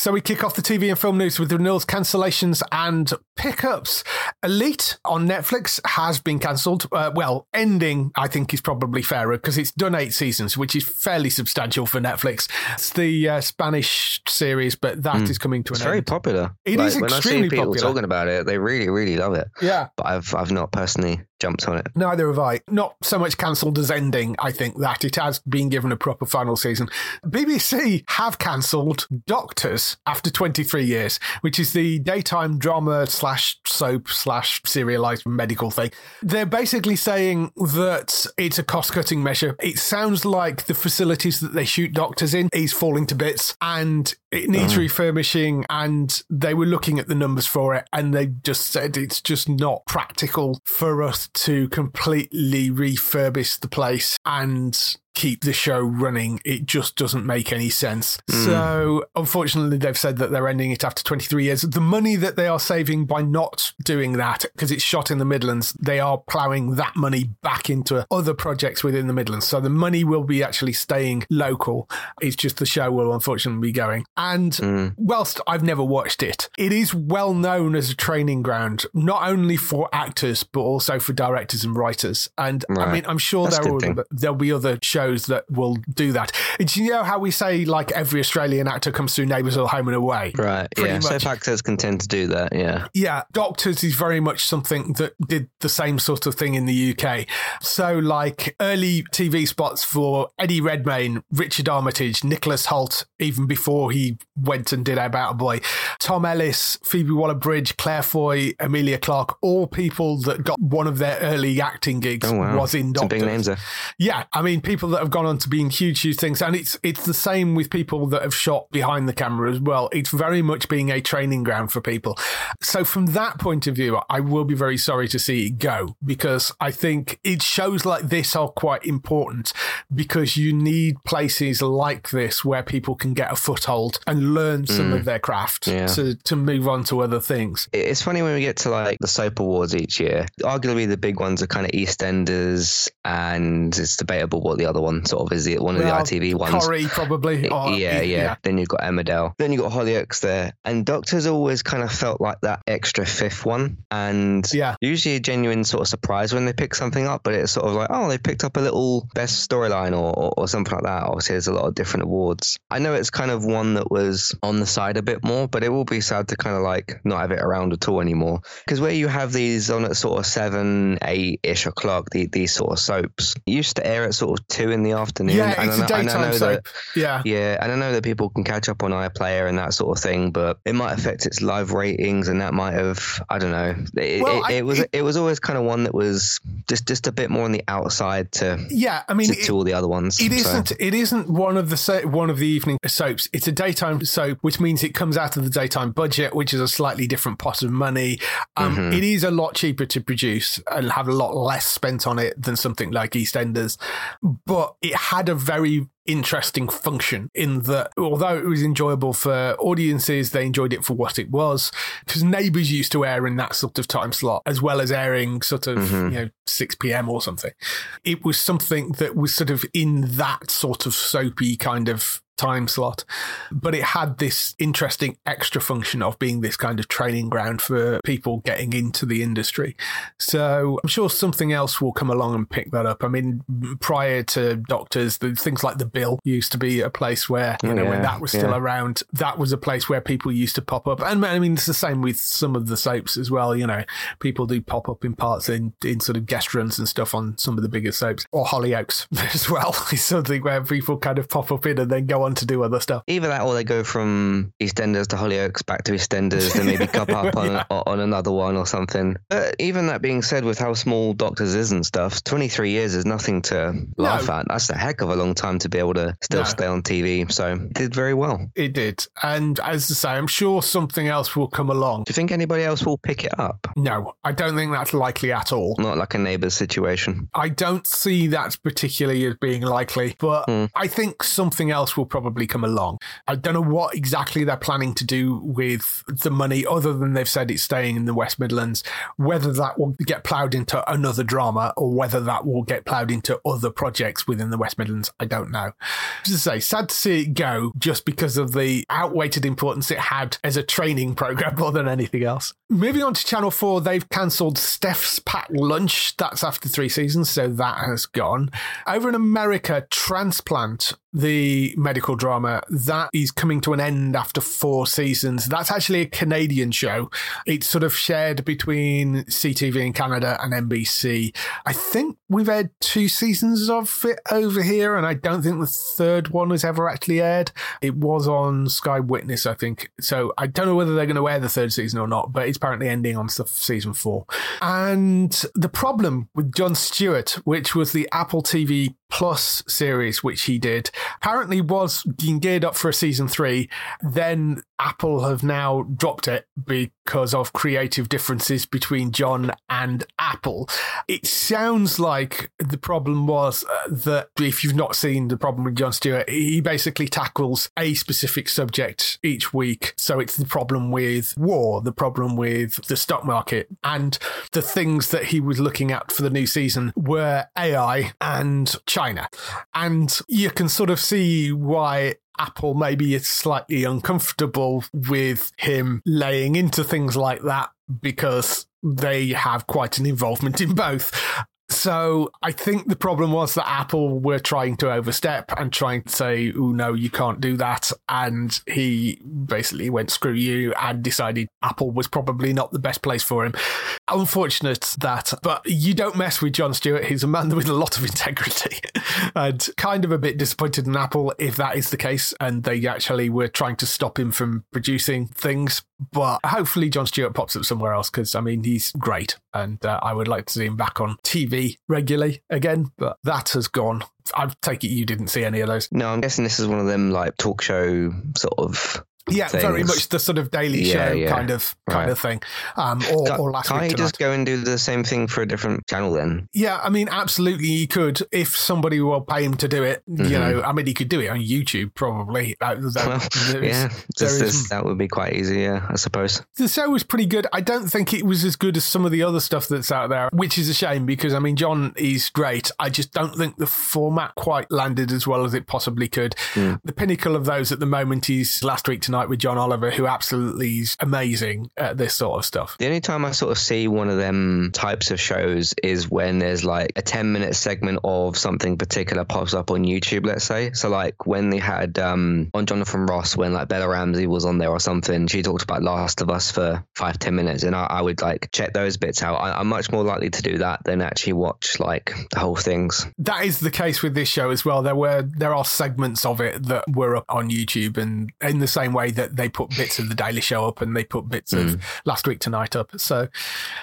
So we kick off the T V and film news with renewals, cancellations and pickups. Elite on Netflix has been cancelled. Uh, well, ending, I think, is probably fairer because it's done eight seasons, which is fairly substantial for Netflix. It's the uh, Spanish series, but that mm. is coming to an it's end. It's very popular. It like, is extremely popular. When I've seen people popular. talking about it, they really, really love it. Yeah. But I've I've not personally jumped on it. Neither have I. Not so much cancelled as ending, I think, that it has been given a proper final season. B B C have cancelled Doctors after twenty-three years, which is the daytime drama slash soap slash serialized medical thing. They're basically saying that it's a cost-cutting measure. It sounds like the facilities that they shoot doctors in is falling to bits and it needs oh. refurbishing, and they were looking at the numbers for it and they just said it's just not practical for us to completely refurbish the place and keep the show running. It just doesn't make any sense. Mm. So unfortunately, they've said that they're ending it after twenty-three years. The money that they are saving by not doing that, because it's shot in the Midlands, they are ploughing that money back into other projects within the Midlands. So the money will be actually staying local. It's just the show will unfortunately be going. And mm. whilst I've never watched it, it is well known as a training ground, not only for actors, but also for directors and writers. And right. I mean, I'm sure there will, there'll be other shows that will do that. Do you know how we say, like, every Australian actor comes through Neighbours or Home and Away? Right, Pretty yeah. much. Soap actors can tend to do that, yeah. Yeah, Doctors is very much something that did the same sort of thing in the U K. So, like, early T V spots for Eddie Redmayne, Richard Armitage, Nicholas Hoult, even before he went and did About a Boy, Tom Ellis, Phoebe Waller-Bridge, Claire Foy, Emilia Clarke, all people that got one of their early acting gigs oh, wow. was in Doctors. Some big names there. Yeah, I mean, people that have gone on to being huge, huge things. And it's it's the same with people that have shot behind the camera as well. It's very much being a training ground for people. So from that point of view, I will be very sorry to see it go, because I think it shows like this are quite important, because you need places like this where people can get a foothold and learn some mm. of their craft. Yeah. to, to move on to other things. It's funny when we get to like the soap awards each year, arguably the big ones are kind of EastEnders, and it's debatable what the other one sort of is, the one of well, the I T V ones. Corrie probably. Or, yeah, yeah, yeah. Then you've got Emmerdale. Then you've got Hollyoaks there. And Doctors always kind of felt like that extra fifth one. And yeah. usually a genuine sort of surprise when they pick something up, but it's sort of like, oh, they picked up a little best storyline or, or, or something like that. Obviously, there's a lot of different awards. I know it's kind of one that was on the side a bit more, but it will be sad to kind of like not have it around at all anymore. Because where you have these on at sort of seven, eight-ish o'clock, the, these sort of soaps, it used to air at sort of two in the afternoon. Yeah, and it's I, a daytime I know soap. That, yeah. Yeah, and I know that people can catch up on iPlayer and that sort of thing, but it might affect its live ratings, and that might have, I don't know. It, well, it, I, it was it, it was always kind of one that was just, just a bit more on the outside to yeah, I mean, to, it, to all the other ones. It so. isn't it isn't one of the so, one of the evening soaps. It's a daytime soap, which means it comes out of the daytime budget, which is a slightly different pot of money. Um, mm-hmm. It is a lot cheaper to produce and have a lot less spent on it than something like EastEnders, but it had a very interesting function in that although it was enjoyable for audiences, they enjoyed it for what it was, because Neighbours used to air in that sort of time slot as well as airing sort of mm-hmm. you know six p.m. or something. It was something that was sort of in that sort of soapy kind of time slot, but it had this interesting extra function of being this kind of training ground for people getting into the industry. So I'm sure something else will come along and pick that up. I mean, prior to Doctors, the things like The Bill used to be a place where, you know, yeah, when that was still yeah. around, that was a place where people used to pop up. And I mean, it's the same with some of the soaps as well. You know, people do pop up in parts in, in sort of guest runs and stuff on some of the bigger soaps, or Hollyoaks as well. It's something where people kind of pop up in and then go on to do other stuff. Either that or they go from EastEnders to Hollyoaks, back to EastEnders, then maybe cup up on, yeah. on another one or something. But even that being said, with how small Doctors is and stuff, twenty-three years is nothing to no. laugh at. That's a heck of a long time to be able to still no. stay on T V. So it did very well. It did. And as I say, I'm sure something else will come along. Do you think anybody else will pick it up? No, I don't think that's likely at all. Not like a Neighbours situation. I don't see that particularly as being likely, but mm. I think something else will probably come along. I don't know what exactly they're planning to do with the money, other than they've said it's staying in the West Midlands. Whether that will get ploughed into another drama or whether that will get ploughed into other projects within the West Midlands, I don't know. As I say, sad to see it go just because of the outweighed importance it had as a training programme more than anything else. Moving on to Channel four, they've cancelled Steph's Packed Lunch. That's after three seasons, so that has gone. Over in America, Transplant, the medical drama, that is coming to an end after four seasons. That's actually a Canadian show. It's sort of shared between C T V in Canada and N B C. I think we've aired two seasons of it over here, and I don't think the third one has ever actually aired. It was on Sky Witness, I think. So I don't know whether they're going to air the third season or not, but it's apparently ending on season four. And The Problem with Jon Stewart, which was the Apple T V Plus series, which he did, apparently was being geared up for a season three. Then Apple have now dropped it because of creative differences between John and Apple. It sounds like the problem was that, if you've not seen The Problem with Jon Stewart, he basically tackles a specific subject each week. So it's the problem with war, the problem with the stock market, and the things that he was looking at for the new season were A I and China. China. And you can sort of see why Apple maybe is slightly uncomfortable with him laying into things like that, because they have quite an involvement in both. So I think the problem was that Apple were trying to overstep and trying to say, oh, no, you can't do that. And he basically went, screw you, and decided Apple was probably not the best place for him. Unfortunate that, but you don't mess with Jon Stewart. He's a man with a lot of integrity, and kind of a bit disappointed in Apple if that is the case. And they actually were trying to stop him from producing things. But hopefully Jon Stewart pops up somewhere else, because, I mean, he's great. And uh, I would like to see him back on T V regularly again, but that has gone. I take it you didn't see any of those. No, I'm guessing this is one of them like talk show sort of Yeah, things. Very much the sort of Daily yeah, Show yeah. kind of kind right. of thing. Um, or, Ca- or last Can't week you just go and do the same thing for a different channel then? Yeah, I mean, absolutely he could if somebody will pay him to do it. Mm-hmm. You know, I mean, he could do it on YouTube probably. That, that, well, is, yeah, this, is, this, that would be quite easy, yeah, I suppose. The show was pretty good. I don't think it was as good as some of the other stuff that's out there, which is a shame because, I mean, John is great. I just don't think the format quite landed as well as it possibly could. Mm. The pinnacle of those at the moment is Last Week Tonight with John Oliver, who absolutely is amazing at this sort of stuff. The only time I sort of see one of them types of shows is when there's like a ten minute segment of something particular pops up on YouTube, let's say. So like when they had um, on Jonathan Ross, when like Bella Ramsey was on there or something, she talked about Last of Us for five, ten minutes. And I, I would like check those bits out. I, I'm much more likely to do that than actually watch like the whole things. That is the case with this show as well. There were, there are segments of it that were up on YouTube, and in the same way that they put bits of the Daily Show up and they put bits mm. of Last Week Tonight up. So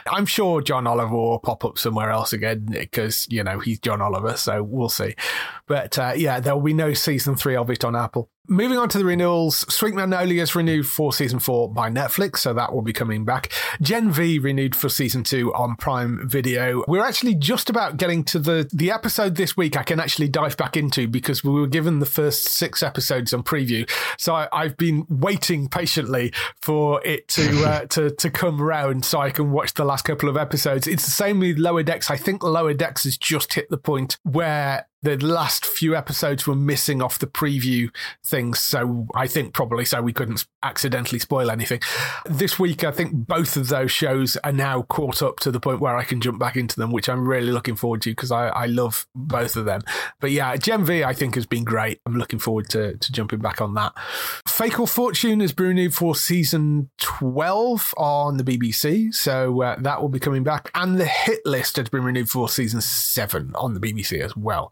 I'm sure John Oliver will pop up somewhere else again because, you know, he's John Oliver. So we'll see. But uh, yeah, there'll be no season three of it on Apple. Moving on to the renewals, Sweet Magnolia's renewed for season four by Netflix, so that will be coming back. Gen V renewed for season two on Prime Video. We're actually just about getting to the, the episode this week I can actually dive back into because we were given the first six episodes on preview. So I, I've been waiting patiently for it to, uh, to to come round so I can watch the last couple of episodes. It's the same with Lower Decks. I think Lower Decks has just hit the point where the last few episodes were missing off the preview things, so I think probably so we couldn't accidentally spoil anything. This week, I think both of those shows are now caught up to the point where I can jump back into them, which I'm really looking forward to because I, I love both of them. But yeah, Gen V, I think, has been great. I'm looking forward to, to jumping back on that. Fake or Fortune is renewed for season twelve on the B B C, so uh, that will be coming back. And The Hit List has been renewed for season seven on the B B C as well.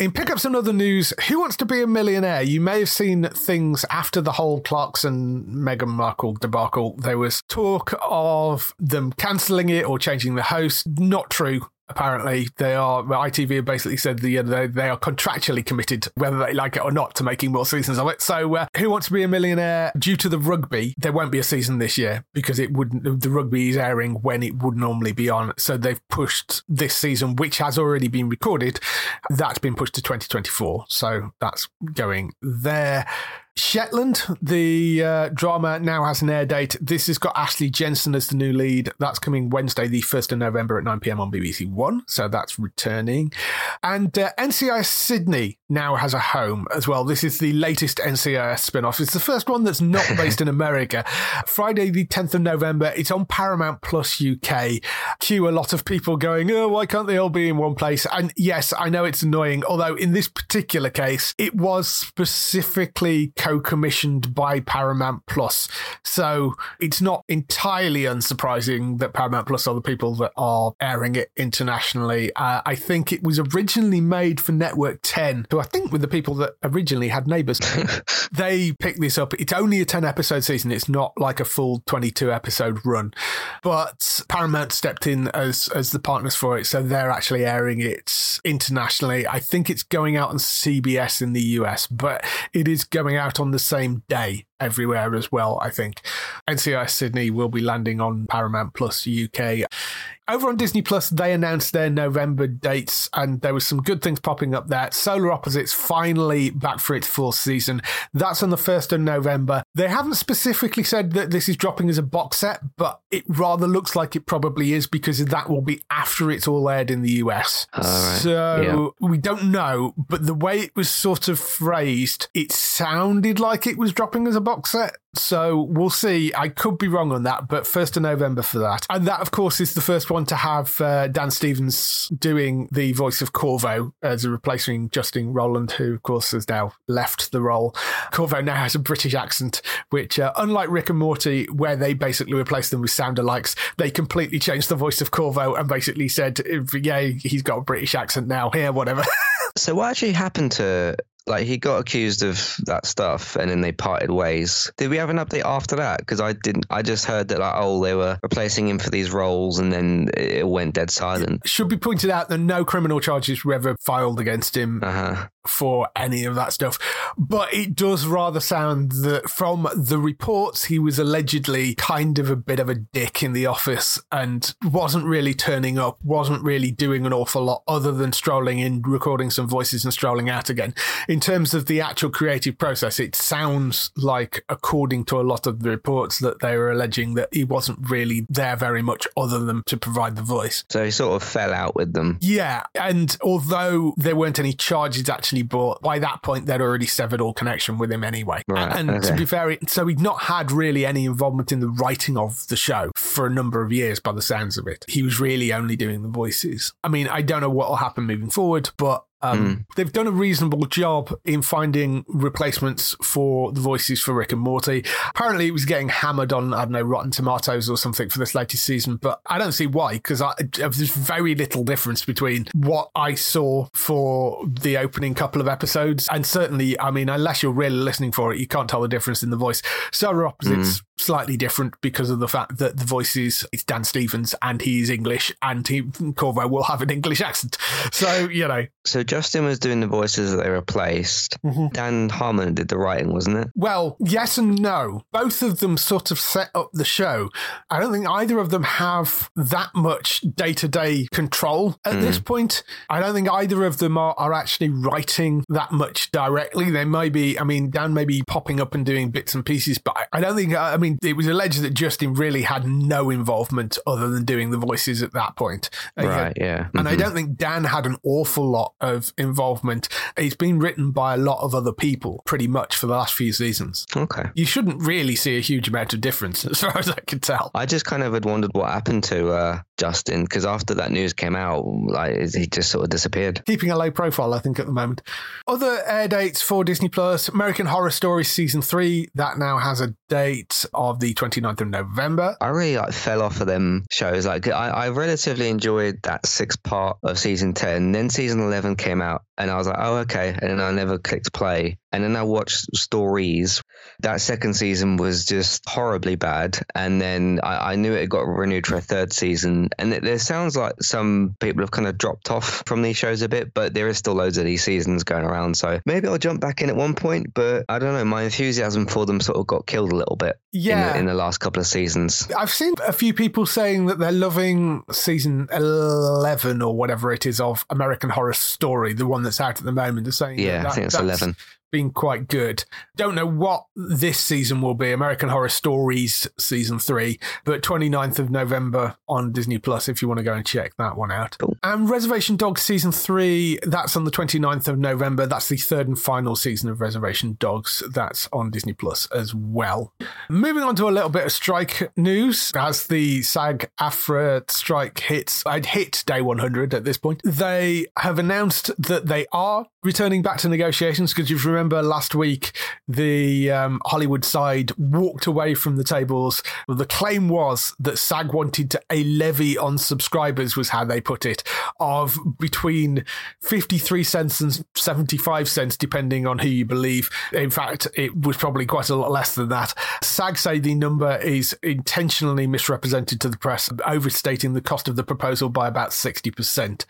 In pickups and other news, Who Wants to Be a Millionaire? You may have seen things after the whole Clarkson Meghan Markle debacle. There was talk of them cancelling it or changing the host. Not true. Apparently, they are. Well, I T V basically said the, they, they are contractually committed, whether they like it or not, to making more seasons of it. So, uh, Who Wants to Be a Millionaire? Due to the rugby, there won't be a season this year because it wouldn't. The rugby is airing when it would normally be on, so they've pushed this season, which has already been recorded. That's been pushed to twenty twenty-four, so that's going there. Shetland, the uh, drama, now has an air date. This has got Ashley Jensen as the new lead. That's coming Wednesday, the first of November at nine p.m. on B B C One, so that's returning. And uh, N C I S Sydney now has a home as well. This is the latest N C I S spin-off. It's the first one that's not based in America. Friday, the tenth of November, it's on Paramount plus U K. Cue a lot of people going, oh, why can't they all be in one place? And yes, I know it's annoying, although in this particular case, it was specifically co-commissioned by Paramount plus. So it's not entirely unsurprising that Paramount plus are the people that are airing it internationally. Uh, I think it was originally made for Network ten, who I think were the people that originally had Neighbours. They picked this up. It's only a ten-episode season. It's not like a full twenty-two-episode run. But Paramount stepped in as, as the partners for it, so they're actually airing it internationally. I think it's going out on C B S in the U S, but it is going out on the same day everywhere as well, I think. N C I S Sydney will be landing on Paramount plus U K. Over on Disney+, they announced their November dates, and there was some good things popping up there. Solar Opposites finally back for its fourth season. That's on the first of November. They haven't specifically said that this is dropping as a box set, but it rather looks like it probably is because that will be after it's all aired in the U S. All right. So yeah. We don't know, but the way it was sort of phrased, it sounded like it was dropping as a box set. So we'll see. I could be wrong on that, but first of November for that. And that, of course, is the first one to have uh, Dan Stevens doing the voice of Corvo as a replacing Justin Roiland, who, of course, has now left the role. Corvo now has a British accent, which, uh, unlike Rick and Morty, where they basically replaced them with sound-alikes, they completely changed the voice of Corvo and basically said, yeah, he's got a British accent now. Here, whatever. So what actually happened to... Like, he got accused of that stuff and then they parted ways. Did we have an update after that? Because I didn't, I just heard that, like, oh, they were replacing him for these roles and then it went dead silent. It should be pointed out that no criminal charges were ever filed against him. Uh-huh. for any of that stuff. But it does rather sound that from the reports, he was allegedly kind of a bit of a dick in the office and wasn't really turning up, wasn't really doing an awful lot other than strolling in, recording some voices and strolling out again. In terms of the actual creative process, it sounds like, according to a lot of the reports, that they were alleging that he wasn't really there very much other than to provide the voice. So he sort of fell out with them. Yeah. And although there weren't any charges actually brought, by that point, they'd already severed all connection with him anyway. Right, and okay. to be fair, so he'd not had really any involvement in the writing of the show for a number of years by the sounds of it. He was really only doing the voices. I mean, I don't know what will happen moving forward, but Um, mm. they've done a reasonable job in finding replacements for the voices for Rick and Morty. Apparently it was getting hammered on, I don't know, Rotten Tomatoes or something for this latest season, but I don't see why, because there's very little difference between what I saw for the opening couple of episodes, and certainly, I mean, unless you're really listening for it, you can't tell the difference in the voice. Solar Opposites, mm. slightly different because of the fact that the voices, it's Dan Stevens and he's English, and he, Corvo will have an English accent. So, you know. So Justin was doing the voices that they replaced. Mm-hmm. Dan Harmon did the writing, wasn't it? Well, yes and no. Both of them sort of set up the show. I don't think either of them have that much day-to-day control at mm. this point. I don't think either of them are, are actually writing that much directly. They may be, I mean, Dan may be popping up and doing bits and pieces, but I, I don't think, I mean, it was alleged that Justin really had no involvement other than doing the voices at that point. Right, yeah. yeah. Mm-hmm. And I don't think Dan had an awful lot of involvement. It's been written by a lot of other people pretty much for the last few seasons. Okay. You shouldn't really see a huge amount of difference as far as I could tell. I just kind of had wondered what happened to uh, Justin, because after that news came out, like, he just sort of disappeared. Keeping a low profile, I think, at the moment. Other air dates for Disney+, American Horror Story Season three, that now has a date of the twenty-ninth of November. I really like, fell off of them shows. Like I, I relatively enjoyed that sixth part of season ten. Then season eleven came out and I was like, oh, okay. And then I never clicked play. And then I watched Stories. That second season was just horribly bad. And then I, I knew it got renewed for a third season. And it, it sounds like some people have kind of dropped off from these shows a bit, but there is still loads of these seasons going around. So maybe I'll jump back in at one point, but I don't know. My enthusiasm for them sort of got killed a little bit yeah. in, the, in the last couple of seasons. I've seen a few people saying that they're loving season eleven or whatever it is of American Horror Story, the one that's out at the moment. They're saying yeah, that, I think it's eleven. Been quite good. Don't know what this season will be, American Horror Stories Season three, but twenty-ninth of November on Disney Plus if you want to go and check that one out. Cool. And Reservation Dogs Season three, that's on the twenty-ninth of November. That's the third and final season of Reservation Dogs. That's on Disney Plus as well. Moving on to a little bit of strike news. As the SAG-AFTRA strike hits, I'd hit day one hundred at this point, they have announced that they are returning back to negotiations, because you've remembered Remember last week, the um, Hollywood side walked away from the tables. The claim was that SAG wanted to a levy on subscribers, was how they put it, of between fifty-three cents and seventy-five cents, depending on who you believe. In fact, it was probably quite a lot less than that. SAG say the number is intentionally misrepresented to the press, overstating the cost of the proposal by about sixty percent.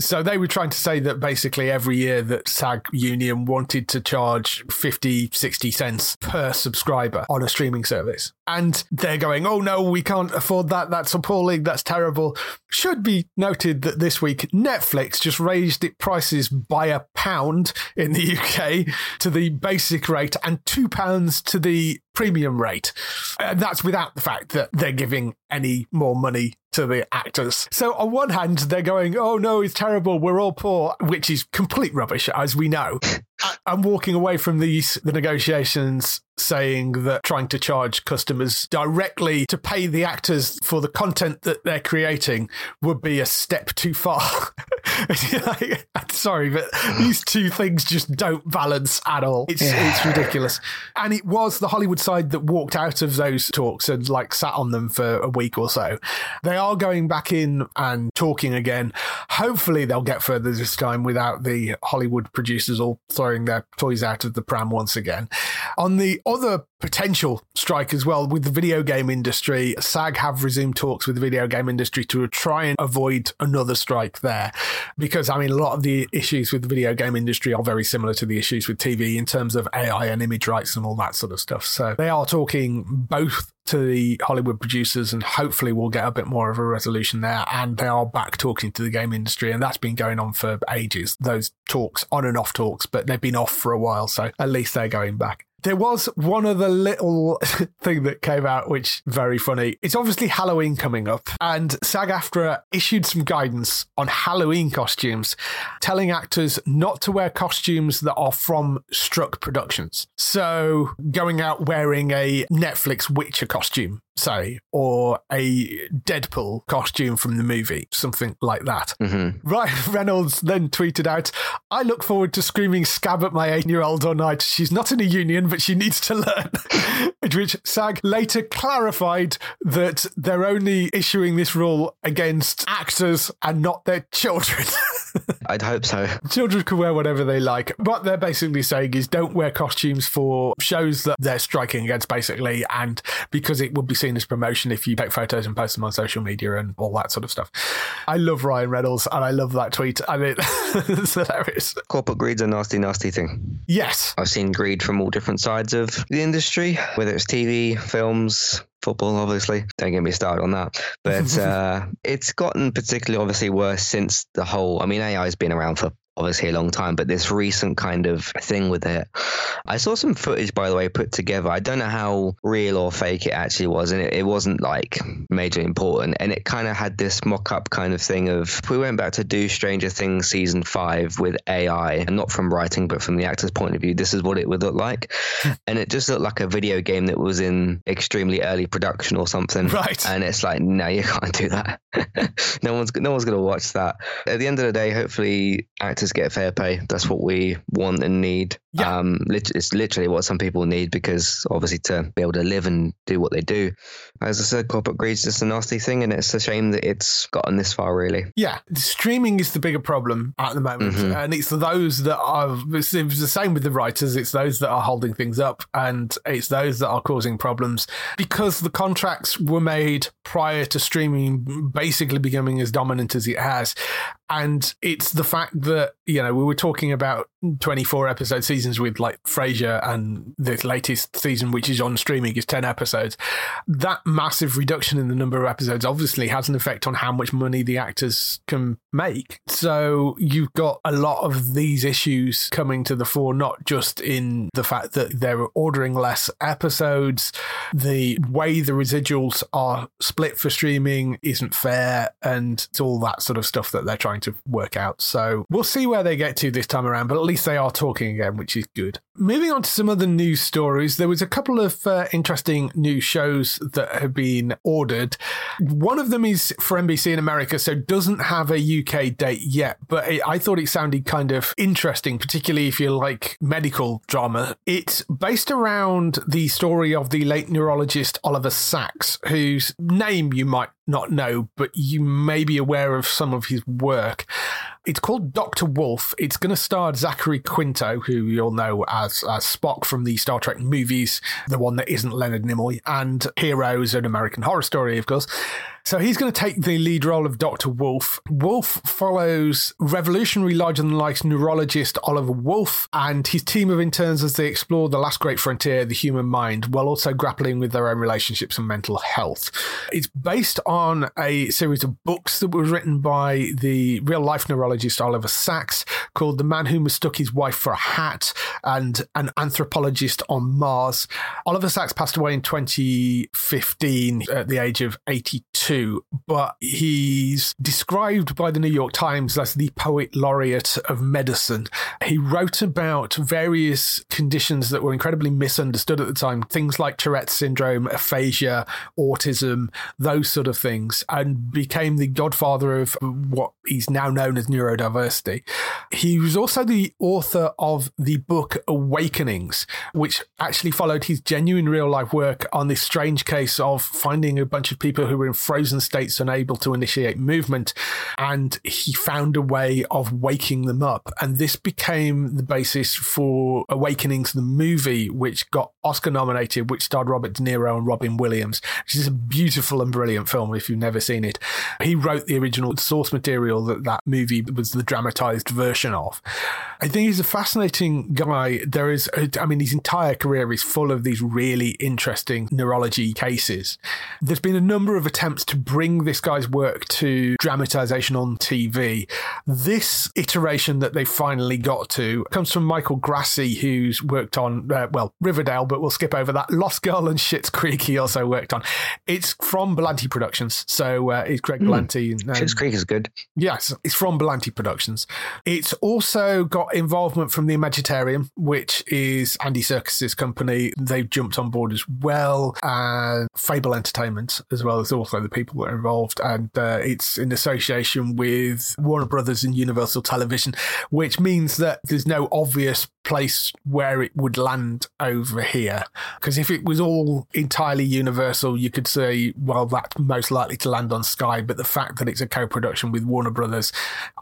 So they were trying to say that basically every year that SAG union wanted to charge fifty, sixty cents per subscriber on a streaming service. And they're going, oh no, we can't afford that. That's appalling. That's terrible. Should be noted that this week Netflix just raised its prices by a pound in the U K to the basic rate and two pounds to the premium rate. And that's without the fact that they're giving any more money to the actors. So on one hand, they're going, oh no, it's terrible, we're all poor, which is complete rubbish, as we know. I'm walking away from these the negotiations saying that trying to charge customers directly to pay the actors for the content that they're creating would be a step too far. Like, sorry, but these two things just don't balance at all. It's, yeah. it's ridiculous. And it was the Hollywood side that walked out of those talks and like sat on them for a week or so. They are going back in and talking again. Hopefully they'll get further this time without the Hollywood producers all throwing their toys out of the pram once again. On the other potential strike as well with the video game industry, SAG have resumed talks with the video game industry to try and avoid another strike there, because I mean a lot of the issues with the video game industry are very similar to the issues with T V in terms of A I and image rights and all that sort of stuff. So they are talking both to the Hollywood producers, and hopefully we'll get a bit more of a resolution there. And they are back talking to the game industry, and that's been going on for ages, those talks, on and off talks, but they've been off for a while, so at least they're going back. There was one other little thing that came out, which very funny. It's obviously Halloween coming up, and SAG-AFTRA issued some guidance on Halloween costumes, telling actors not to wear costumes that are from struck productions. So going out wearing a Netflix Witcher costume, say, or a Deadpool costume from the movie, something like that. Mm-hmm. Ryan Reynolds then tweeted out, "I look forward to screaming scab at my eight-year-old all night. She's not in a union, but she needs to learn." Which SAG later clarified that they're only issuing this rule against actors and not their children. I'd hope so. Children can wear whatever they like. What they're basically saying is don't wear costumes for shows that they're striking against, basically, and because it would be seen as promotion if you take photos and post them on social media and all that sort of stuff. I love Ryan Reynolds, and I love that tweet. I mean, it's hilarious. Corporate greed's a nasty, nasty thing. Yes. I've seen greed from all different sides of the industry, whether it's T V, films, football, obviously. Don't get me started on that. But uh, it's gotten particularly, obviously, worse since the whole... I mean, A I has been around for obviously a long time, but this recent kind of thing with it. I saw some footage, by the way, put together. I don't know how real or fake it actually was, and it, it wasn't like major important. And it kind of had this mock-up kind of thing of, if we went back to do Stranger Things season five with A I, and not from writing, but from the actor's point of view, this is what it would look like. And it just looked like a video game that was in extremely early production or something. Right. And it's like, no, you can't do that. no one's no one's going to watch that. At the end of the day, hopefully actors get fair pay. That's what we want and need. Yeah. Um, it's literally what some people need, because obviously to be able to live and do what they do. As I said, corporate greed is just a nasty thing, and it's a shame that it's gotten this far, really. Yeah, streaming is the bigger problem at the moment, mm-hmm. and it's those that are, it's the same with the writers, it's those that are holding things up, and it's those that are causing problems, because the contracts were made prior to streaming basically becoming as dominant as it has. And it's the fact that, you know, we were talking about twenty-four episode seasons with like Frasier, and this latest season, which is on streaming, is ten episodes. That massive reduction in the number of episodes obviously has an effect on how much money the actors can make. So you've got a lot of these issues coming to the fore, not just in the fact that they're ordering less episodes. The way the residuals are split for streaming isn't fair, and it's all that sort of stuff that they're trying to work out. So we'll see where they get to this time around, but at least they are talking again, which is good. Moving on to some other news stories, there was a couple of uh, interesting new shows that have been ordered. One of them is for N B C in America, so doesn't have a U K date yet, but it, I thought it sounded kind of interesting, particularly if you like medical drama. It's based around the story of the late neurologist Oliver Sacks, whose name you might not know, but you may be aware of some of his work. It's called Doctor Wolf. It's going to star Zachary Quinto, who you'll know as, as Spock from the Star Trek movies, the one that isn't Leonard Nimoy, and Heroes and American Horror Story, of course. So he's going to take the lead role of Doctor Wolf. Wolf follows revolutionary larger-than-life neurologist Oliver Wolf and his team of interns as they explore the last great frontier, the human mind, while also grappling with their own relationships and mental health. It's based on a series of books that were written by the real-life neurologist Oliver Sacks, called The Man Who Mistook His Wife for a Hat and An Anthropologist on Mars. Oliver Sacks passed away in twenty fifteen at the age of eighty-two. But he's described by the New York Times as the poet laureate of medicine. He wrote about various conditions that were incredibly misunderstood at the time, things like Tourette's syndrome, aphasia, autism, those sort of things, and became the godfather of what is now known as neurodiversity. He was also the author of the book Awakenings, which actually followed his genuine real-life work on this strange case of finding a bunch of people who were in frozen states unable to initiate movement, and he found a way of waking them up. And this became the basis for Awakenings, the movie, which got Oscar nominated, which starred Robert De Niro and Robin Williams, which is a beautiful and brilliant film if you've never seen it. He wrote the original source material that that movie was the dramatized version of. I think he's a fascinating guy. There is, I mean, his entire career is full of these really interesting neurology cases. There's been a number of attempts to bring this guy's work to dramatization on T V. This iteration that they finally got to comes from Michael Grassi, who's worked on, uh, well, Riverdale, but we'll skip over that. Lost Girl and Schitt's Creek he also worked on. It's from Belanti Productions, so uh, it's Greg mm. Belanti. Um, Schitt's Creek is good. Yes, it's from Belanti Productions. It's also got involvement from the Imagitarium, which is Andy Serkis's company. They've jumped on board as well, and Fable Entertainment as well as also the people that are involved, and uh, it's in association with Warner Brothers and Universal Television, which means that there's no obvious place where it would land over here, because if it was all entirely Universal, you could say, well, that's most likely to land on Sky, but the fact that it's a co-production with Warner Brothers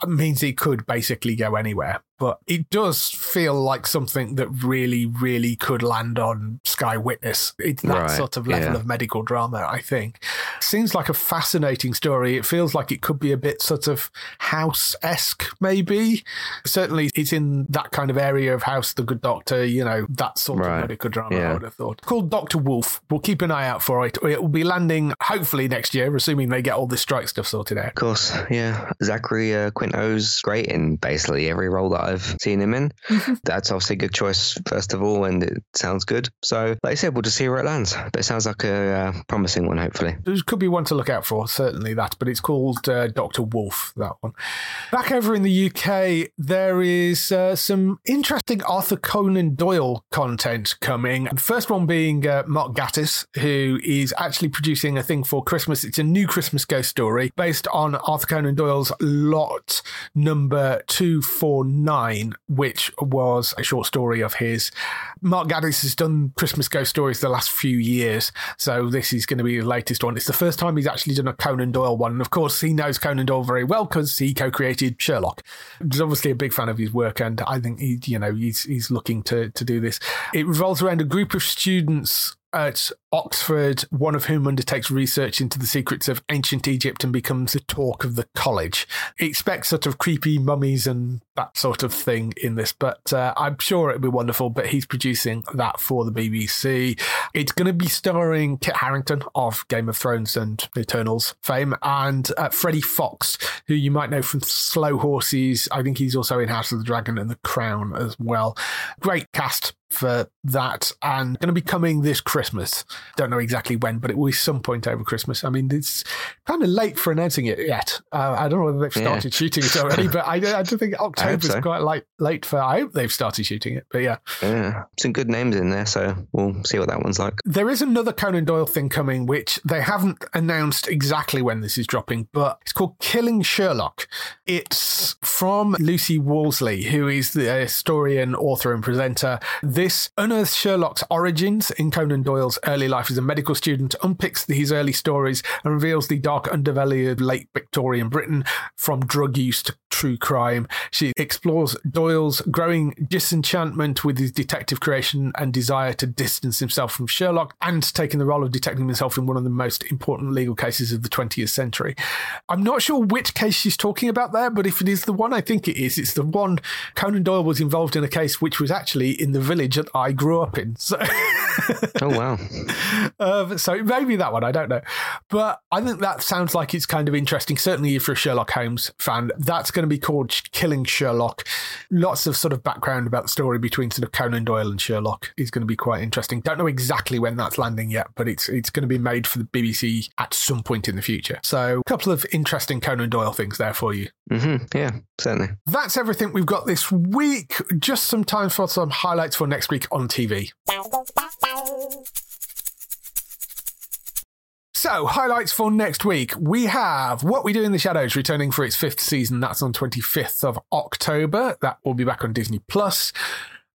means it could basically go anywhere. But it does feel like something that really, really could land on Sky Witness. It's that right, sort of level yeah. of medical drama, I think. Seems like a fascinating story. It feels like it could be a bit sort of House-esque, maybe. Certainly it's in that kind of area of House, The Good Doctor, you know, that sort right. of medical drama, yeah. I would have thought. It's called Doctor Wolf. We'll keep an eye out for it. It will be landing hopefully next year, assuming they get all this strike stuff sorted out. Of course, yeah. Zachary uh, Quinto's great in basically every role that I I've seen him in. Mm-hmm. That's obviously a good choice, first of all, and it sounds good. So, like I said, we'll just see where it lands. But it sounds like a uh, promising one, hopefully. There could be one to look out for, certainly that, but it's called uh, Doctor Wolf, that one. Back over in the U K, there is uh, some interesting Arthur Conan Doyle content coming. The first one being uh, Mark Gatiss, who is actually producing a thing for Christmas. It's a new Christmas ghost story based on Arthur Conan Doyle's Lot number two forty-nine, which was a short story of his. Mark Gatiss has done Christmas ghost stories the last few years, so this is going to be the latest one. It's the first time he's actually done a Conan Doyle one, and of course he knows Conan Doyle very well because he co-created Sherlock. He's obviously a big fan of his work, and I think he, you know, he's he's looking to to do this. It revolves around a group of students at Oxford, one of whom undertakes research into the secrets of ancient Egypt and becomes the talk of the college. He expects sort of creepy mummies and that sort of thing in this, but uh, I'm sure it'll be wonderful. But he's producing that for the B B C. It's going to be starring Kit Harington of Game of Thrones and Eternals fame, and uh, Freddie Fox, who you might know from Slow Horses. I think he's also in House of the Dragon and The Crown as well. Great cast for that, and going to be coming this Christmas. Don't know exactly when, but it will be some point over Christmas. I mean, it's kind of late for announcing it yet. Uh, I don't know whether they've started yeah. shooting it already, but I, I don't think October's so. quite late, late for. I hope they've started shooting it, but yeah. Yeah, some good names in there, so we'll see what that one's like. There is another Conan Doyle thing coming, which they haven't announced exactly when this is dropping, but it's called Killing Sherlock. It's from Lucy Wolseley, who is the historian, author, and presenter. This unearths Sherlock's origins in Conan Doyle's early life as a medical student, unpicks his early stories, and reveals the dark underbelly of late Victorian Britain, from drug use to true crime. She explores Doyle's growing disenchantment with his detective creation and desire to distance himself from Sherlock, and taking the role of detecting himself in one of the most important legal cases of the twentieth century. I'm not sure which case she's talking about there, but if it is the one I think it is, it's the one Conan Doyle was involved in, a case which was actually in the village that I grew up in. So oh, wow. Um, so it may be that one, I don't know. But I think that sounds like it's kind of interesting, certainly if you're a Sherlock Holmes fan. That's going to be called Killing Sherlock. Lots of sort of background about the story between sort of Conan Doyle and Sherlock is going to be quite interesting. Don't know exactly when that's landing yet, but it's it's going to be made for the B B C at some point in the future. So a couple of interesting Conan Doyle things there for you. Mm-hmm. Yeah, certainly. That's everything we've got this week. Just some time for some highlights for next week on T V. So, highlights for next week. We have What We Do in the Shadows returning for its fifth season. That's on twenty-fifth of October. That will be back on Disney+.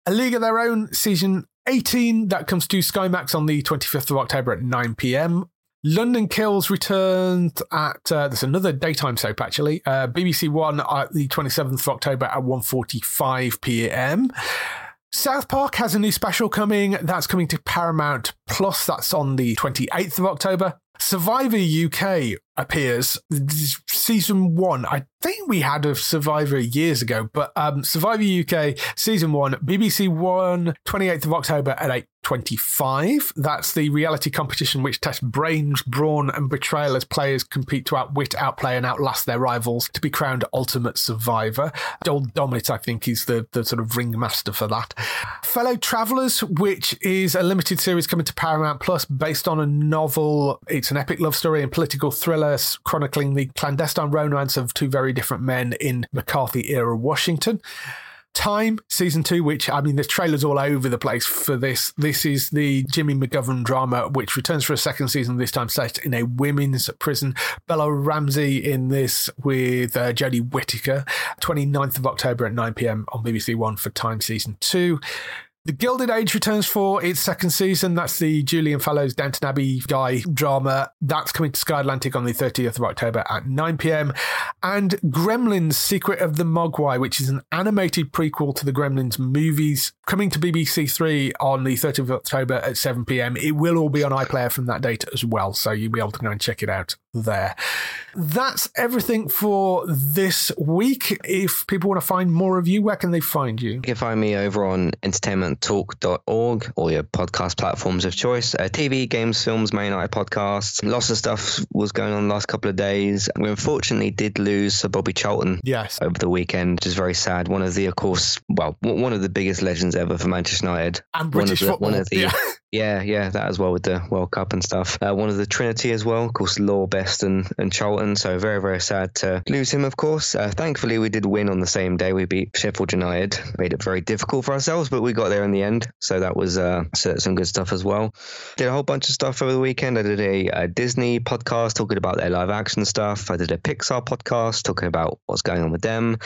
A League of Their Own, season eighteen. That comes to Sky Max on the twenty-fifth of October at nine p.m. London Kills returned at, uh, there's another daytime soap actually, uh, B B C One at the twenty-seventh of October at one forty-five p m. South Park has a new special coming. That's coming to Paramount+. That's on the twenty-eighth of October. Survivor U K appears. Season one, I think we had a Survivor years ago, but um, Survivor U K Season one, B B C One, twenty-eighth of October at eight twenty-five. That's the reality competition which tests brains, brawn and betrayal as players compete to outwit, outplay and outlast their rivals to be crowned ultimate survivor. Joel Dommett, I think, is the, the sort of ringmaster for that. Fellow Travellers, which is a limited series coming to Paramount Plus based on a novel. It's an epic love story and political thriller chronicling the clandestine romance of two very different men in McCarthy-era Washington. Time, season two, which, I mean, there's trailers all over the place for this. This is the Jimmy McGovern drama, which returns for a second season, this time set in a women's prison. Bella Ramsey in this with uh, Jodie Whittaker, twenty-ninth of October at nine p m on B B C One for Time season two. The Gilded Age returns for its second season. That's the Julian Fellowes Downton Abbey guy drama. That's coming to Sky Atlantic on the thirtieth of October at nine p m. And Gremlins Secret of the Mogwai, which is an animated prequel to the Gremlins movies, coming to B B C Three on the thirtieth of October at seven p m. It will all be on iPlayer from that date as well, so you'll be able to go and check it out there. That's everything for this week. If people want to find more of you, where can they find you? You can find me over on entertainment talk dot org, all your podcast platforms of choice, uh, T V, games, films, main night podcasts. Lots of stuff was going on the last couple of days. We unfortunately did lose Sir Bobby Charlton yes. over the weekend, which is very sad. One of the, of course, well, one of the biggest legends ever for Manchester United. And British one of the, football. One of the, yeah. yeah, yeah, that as well with the World Cup and stuff. Uh, one of the Trinity as well, of course, Law, Best and, and Charlton. So very, very sad to lose him, of course. Uh, thankfully, we did win on the same day. We beat Sheffield United. Made it very difficult for ourselves, but we got there in the end. So that was uh, some good stuff as well. Did a whole bunch of stuff over the weekend. I did a, a Disney podcast talking about their live action stuff. I did a Pixar podcast talking about what's going on with them.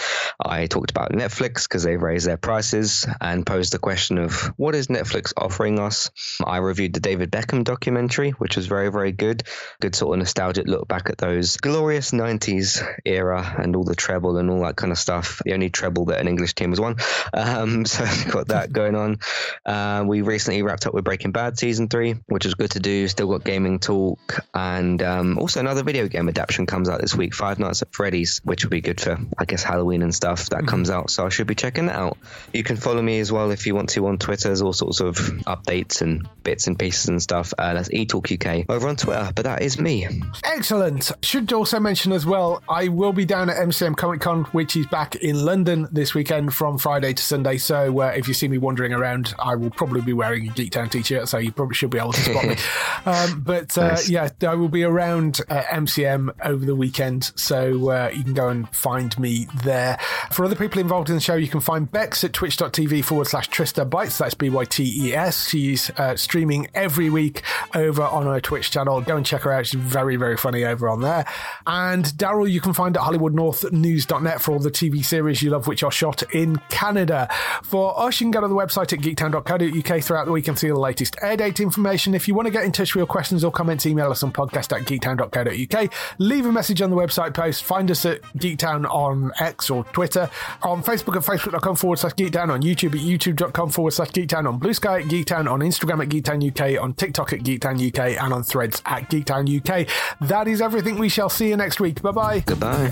I talked about Netflix because they've raised their prices and posed the question of what is Netflix offering us? I reviewed the David Beckham documentary, which was very, very good. Good sort of nostalgic look back at those glorious nineties era and all the treble and all that kind of stuff. The only treble that an English team has won. Um, so we've got that going on. Uh, we recently wrapped up with Breaking Bad season three, which was good to do. Still got gaming talk. And um, also another video game adaptation comes out this week, Five Nights at Freddy's, which will be good for, I guess, Halloween and stuff. That mm-hmm. comes out. So I should be checking that out. You can follow me as well if you want to on Twitter. There's all sorts of updates and bits and pieces and stuff. Uh, that's eTalk U K over on Twitter. But that is me. Excellent. Should also mention as well, I will be down at M C M Comic Con, which is back in London this weekend from Friday to Sunday. So uh, if you see me wandering around, I will probably be wearing a Geektown t-shirt, so you probably should be able to spot me. Um, but uh, nice. yeah, I will be around uh, M C M over the weekend, so uh, you can go and find me there. For other people involved in the show, you can find Bex at twitch.tv forward slash Trista Bytes. That's B Y T E S. She's uh, streaming every week over on her Twitch channel. Go and check her out. She's very, very funny over on there. And Daryl, you can find at hollywood north news dot net for all the T V series you love, which are shot in Canada. For us, you can go to the website at geektown dot co dot uk throughout the week and see the latest air date information. If you want to get in touch with your questions or comments, email us on podcast at geektown dot co dot uk. Leave a message on the website post. Find us at Geektown on X or Twitter. On Facebook at facebook.com forward slash geektown. On YouTube at youtube.com forward slash geektown. On Blue Sky at Geektown. On Instagram at Geektown U K. On TikTok at Geektown U K. And on Threads at Geektown U K. That is everything. We shall see you next week. Bye-bye. Goodbye.